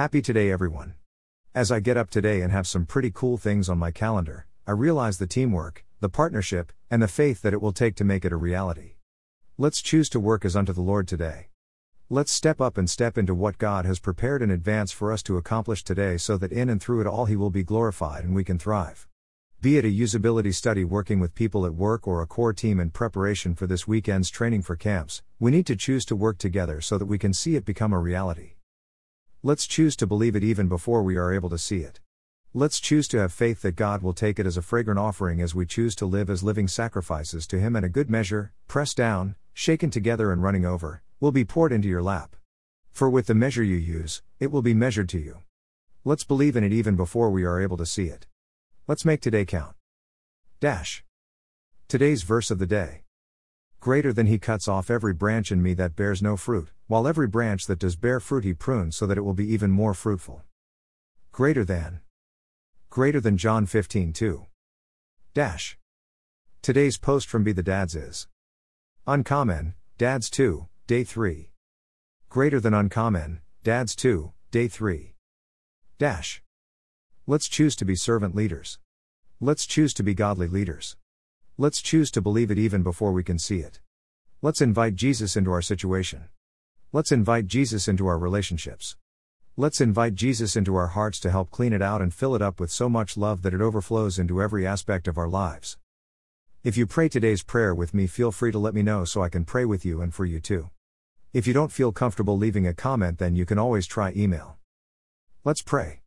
Happy today everyone. As I get up today and have some pretty cool things on my calendar, I realize the teamwork, the partnership, and the faith that it will take to make it a reality. Let's choose to work as unto the Lord today. Let's step up and step into what God has prepared in advance for us to accomplish today so that in and through it all He will be glorified and we can thrive. Be it a usability study working with people at work or a core team in preparation for this weekend's training for camps, we need to choose to work together so that we can see it become a reality. Let's choose to believe it even before we are able to see it. Let's choose to have faith that God will take it as a fragrant offering as we choose to live as living sacrifices to Him, and a good measure, pressed down, shaken together and running over, will be poured into your lap. For with the measure you use, it will be measured to you. Let's believe in it even before we are able to see it. Let's make today count. Today's verse of the day. Greater than He cuts off every branch in me that bears no fruit, while every branch that does bear fruit He prunes so that it will be even more fruitful. Greater than John 15:2. Today's post from Be the Dads is Uncommon, Dads 2, Day 3. Greater than Uncommon, Dads 2, Day 3. Let's choose to be servant leaders. Let's choose to be godly leaders. Let's choose to believe it even before we can see it. Let's invite Jesus into our situation. Let's invite Jesus into our relationships. Let's invite Jesus into our hearts to help clean it out and fill it up with so much love that it overflows into every aspect of our lives. If you pray today's prayer with me, feel free to let me know so I can pray with you and for you too. If you don't feel comfortable leaving a comment, then you can always try email. Let's pray.